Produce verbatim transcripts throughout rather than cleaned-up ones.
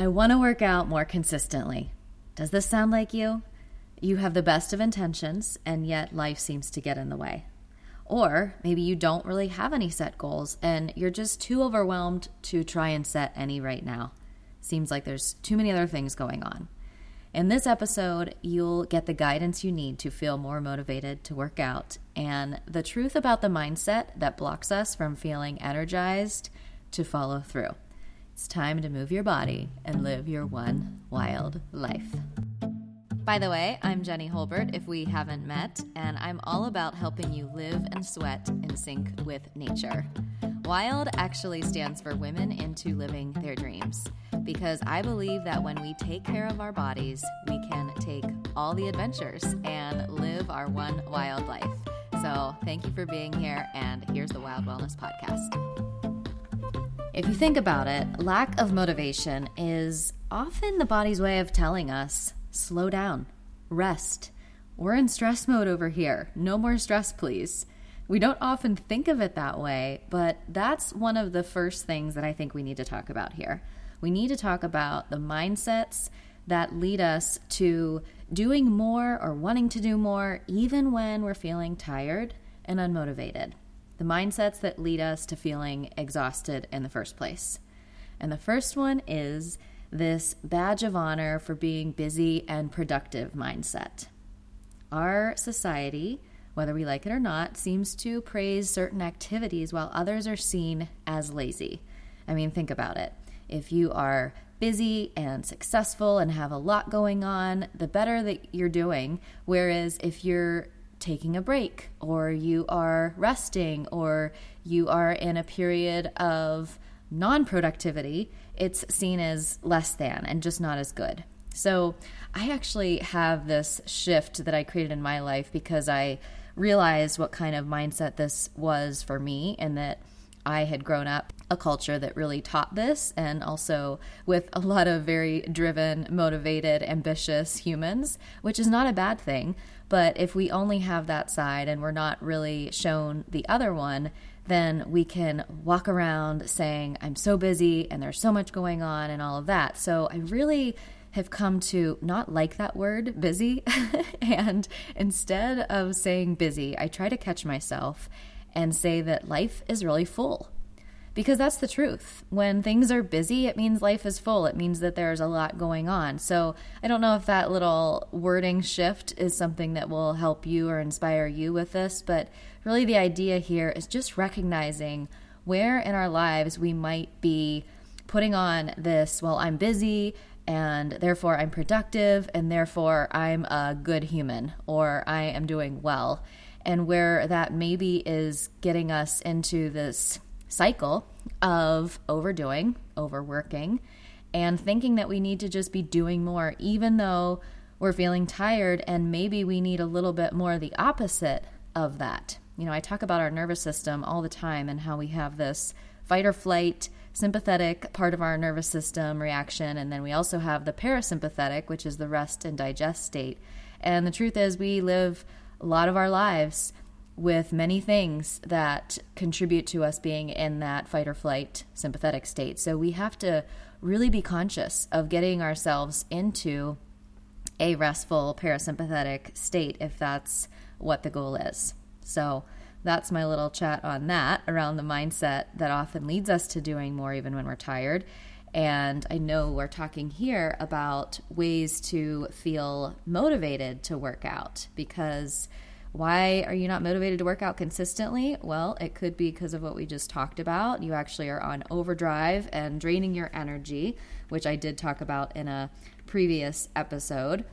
I want to work out more consistently. Does this sound like you? You have the best of intentions, and yet life seems to get in the way. Or maybe you don't really have any set goals, and you're just too overwhelmed to try and set any right now. Seems like there's too many other things going on. In this episode, you'll get the guidance you need to feel more motivated to work out, and the truth about the mindset that blocks us from feeling energized to follow through. It's time to move your body and live your one wild life. By the way, I'm Jenny Holbert, if we haven't met, and I'm all about helping you live and sweat in sync with nature. WILD actually stands for Women Into Living Their Dreams, because I believe that when we take care of our bodies, we can take all the adventures and live our one wild life. So thank you for being here, and here's the Wild Wellness Podcast. If you think about it, lack of motivation is often the body's way of telling us, slow down, rest. We're in stress mode over here. No more stress, please. We don't often think of it that way, but that's one of the first things that I think we need to talk about here. We need to talk about the mindsets that lead us to doing more or wanting to do more, even when we're feeling tired and unmotivated. The mindsets that lead us to feeling exhausted in the first place. And the first one is this badge of honor for being busy and productive mindset. Our society, whether we like it or not, seems to praise certain activities while others are seen as lazy. I mean, think about it. If you are busy and successful and have a lot going on, the better that you're doing. Whereas if you're taking a break, or you are resting, or you are in a period of non-productivity, it's seen as less than and just not as good. So I actually have this shift that I created in my life because I realized what kind of mindset this was for me, and that I had grown up a culture that really taught this, and also with a lot of very driven, motivated, ambitious humans, which is not a bad thing. But if we only have that side and we're not really shown the other one, then we can walk around saying, I'm so busy and there's so much going on and all of that. So I really have come to not like that word, busy. And instead of saying busy, I try to catch myself and say that life is really full. Because that's the truth. When things are busy, it means life is full. It means that there's a lot going on. So I don't know if that little wording shift is something that will help you or inspire you with this, but really the idea here is just recognizing where in our lives we might be putting on this, well, I'm busy and therefore I'm productive and therefore I'm a good human or I am doing well. And where that maybe is getting us into this cycle of overdoing, overworking, and thinking that we need to just be doing more, even though we're feeling tired, and maybe we need a little bit more the opposite of that. You know, I talk about our nervous system all the time and how we have this fight or flight, sympathetic part of our nervous system reaction, and then we also have the parasympathetic, which is the rest and digest state. And the truth is, we live a lot of our lives with many things that contribute to us being in that fight or flight sympathetic state. So we have to really be conscious of getting ourselves into a restful parasympathetic state if that's what the goal is. So that's my little chat on that, around the mindset that often leads us to doing more even when we're tired. And I know we're talking here about ways to feel motivated to work out, because why are you not motivated to work out consistently? Well, it could be because of what we just talked about. You actually are on overdrive and draining your energy, which I did talk about in a previous episode.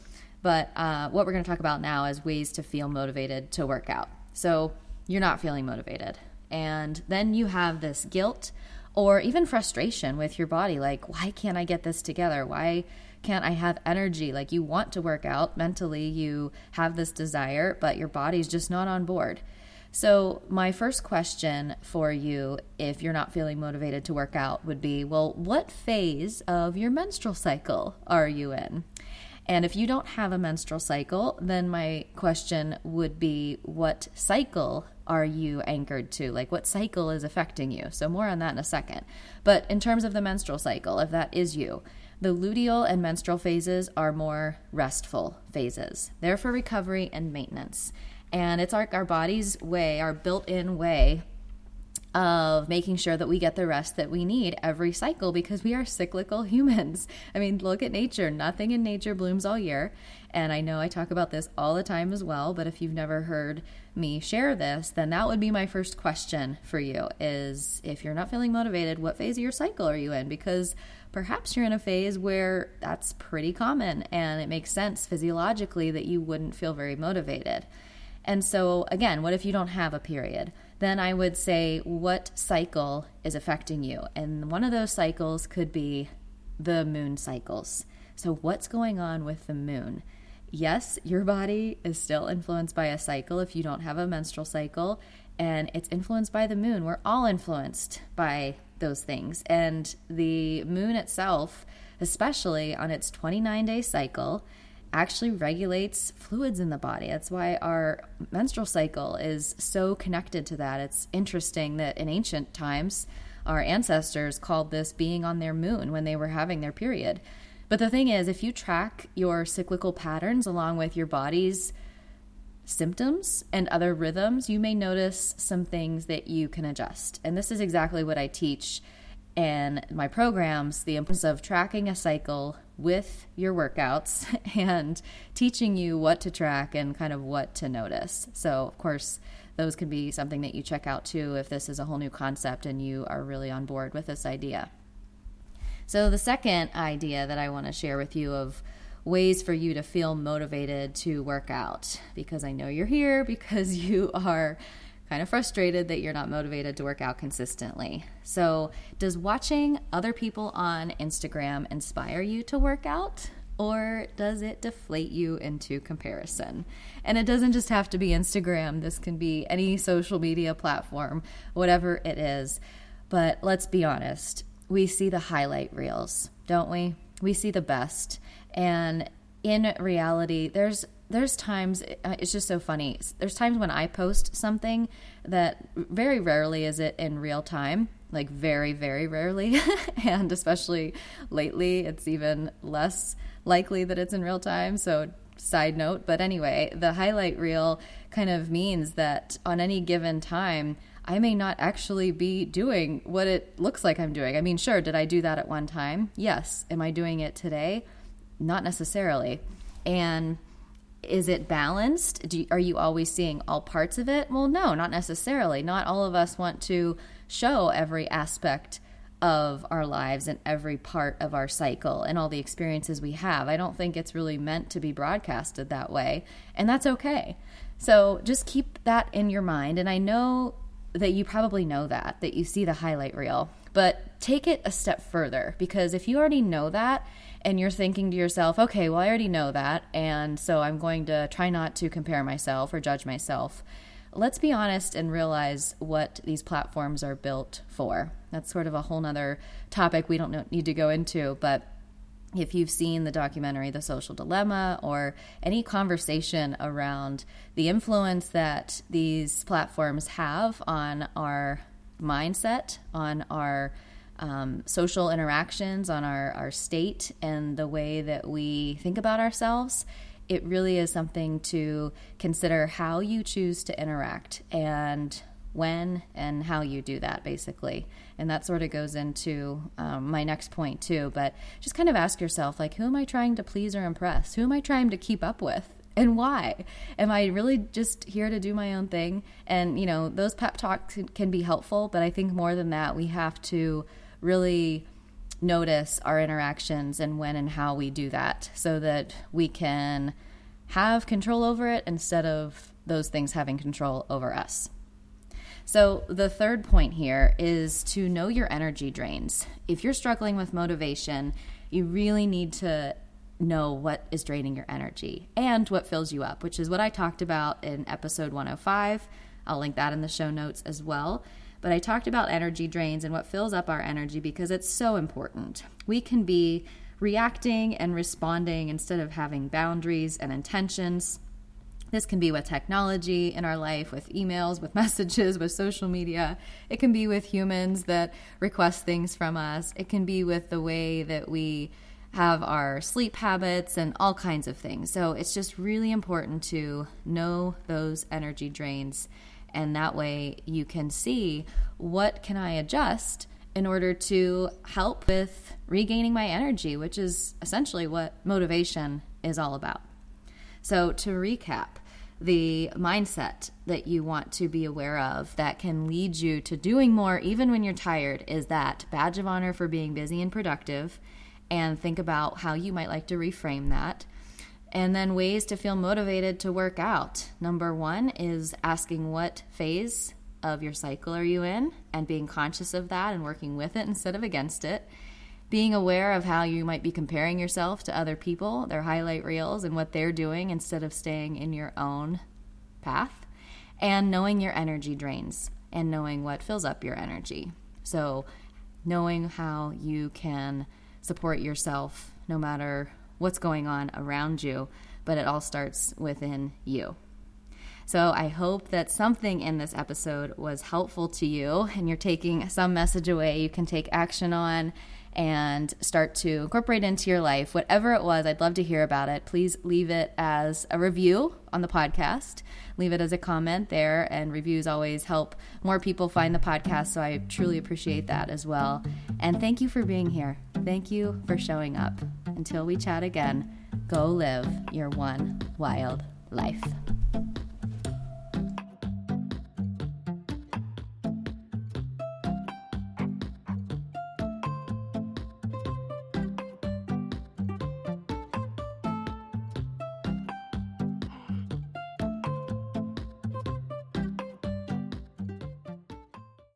But uh, what we're going to talk about now is ways to feel motivated to work out. So you're not feeling motivated. And then you have this guilt or even frustration with your body. Like, why can't I get this together? Why can't I have energy? Like, you want to work out mentally, you have this desire, but your body's just not on board. So my first question for you, if you're not feeling motivated to work out, would be, well, what phase of your menstrual cycle are you in? And if you don't have a menstrual cycle, then my question would be, what cycle are you anchored to? Like, what cycle is affecting you? So more on that in a second. But in terms of the menstrual cycle, if that is you, The luteal and menstrual phases are more restful phases. They're for recovery and maintenance. And it's our, our body's way, our built-in way of making sure that we get the rest that we need every cycle, because we are cyclical humans. I mean, look at nature. Nothing in nature blooms all year. And I know I talk about this all the time as well, but if you've never heard me share this, then that would be my first question for you is, if you're not feeling motivated, what phase of your cycle are you in? Because perhaps you're in a phase where that's pretty common, and it makes sense physiologically that you wouldn't feel very motivated. And so again, what if you don't have a period? Then I would say, what cycle is affecting you? And one of those cycles could be the moon cycles. So what's going on with the moon? Yes, your body is still influenced by a cycle if you don't have a menstrual cycle, and it's influenced by the moon. We're all influenced by those things. And the moon itself, especially on its twenty-nine day cycle, actually regulates fluids in the body. That's why our menstrual cycle is so connected to that. It's interesting that in ancient times, our ancestors called this being on their moon when they were having their period. But the thing is, if you track your cyclical patterns along with your body's symptoms and other rhythms, you may notice some things that you can adjust. And this is exactly what I teach in my programs, the importance of tracking a cycle with your workouts and teaching you what to track and kind of what to notice. So of course, those can be something that you check out too if this is a whole new concept and you are really on board with this idea. So the second idea that I want to share with you of ways for you to feel motivated to work out, because I know you're here because you are kind of frustrated that you're not motivated to work out consistently. So does watching other people on Instagram inspire you to work out, or does it deflate you into comparison? And it doesn't just have to be Instagram. This can be any social media platform, whatever it is. But let's be honest. We see the highlight reels, don't we? We see the best. And in reality, there's There's times, it's just so funny, there's times when I post something that very rarely is it in real time, like very, very rarely, and especially lately, it's even less likely that it's in real time, so side note. But anyway, the highlight reel kind of means that on any given time, I may not actually be doing what it looks like I'm doing. I mean, sure, did I do that at one time? Yes. Am I doing it today? Not necessarily. And is it balanced? Do you, are you always seeing all parts of it? Well, no, not necessarily. Not all of us want to show every aspect of our lives and every part of our cycle and all the experiences we have. I don't think it's really meant to be broadcasted that way, and that's okay. So just keep that in your mind. And I know that you probably know that, that you see the highlight reel, but take it a step further, because if you already know that, and you're thinking to yourself, okay, well, I already know that, and so I'm going to try not to compare myself or judge myself. Let's be honest and realize what these platforms are built for. That's sort of a whole nother topic we don't need to go into, but if you've seen the documentary, The Social Dilemma, or any conversation around the influence that these platforms have on our mindset, on our Um, social interactions, on our, our state and the way that we think about ourselves, it really is something to consider, how you choose to interact and when and how you do that, basically. And that sort of goes into um, my next point too, but just kind of ask yourself, like, who am I trying to please or impress? Who am I trying to keep up with? And why? Am I really just here to do my own thing? And, you know, those pep talks can be helpful, but I think more than that, we have to really notice our interactions and when and how we do that, so that we can have control over it instead of those things having control over us. So the third point here is to know your energy drains. If you're struggling with motivation, you really need to know what is draining your energy and what fills you up, which is what I talked about in episode one oh five. I'll link that in the show notes as well. But I talked about energy drains and what fills up our energy, because it's so important. We can be reacting and responding instead of having boundaries and intentions. This can be with technology in our life, with emails, with messages, with social media. It can be with humans that request things from us. It can be with the way that we have our sleep habits and all kinds of things. So it's just really important to know those energy drains, and that way you can see what can I adjust in order to help with regaining my energy, which is essentially what motivation is all about. So to recap, the mindset that you want to be aware of that can lead you to doing more even when you're tired is that badge of honor for being busy and productive, and think about how you might like to reframe that. And then ways to feel motivated to work out. Number one is asking what phase of your cycle are you in and being conscious of that and working with it instead of against it. Being aware of how you might be comparing yourself to other people, their highlight reels and what they're doing instead of staying in your own path. And knowing your energy drains and knowing what fills up your energy. So knowing how you can support yourself no matter what's going on around you, but it all starts within you. So I hope that something in this episode was helpful to you and you're taking some message away you can take action on and start to incorporate into your life. Whatever it was, I'd love to hear about it. Please leave it as a review on the podcast. Leave it as a comment there, and reviews always help more people find the podcast, so I truly appreciate that as well. And thank you for being here. Thank you for showing up. Until we chat again, go live your one wild life.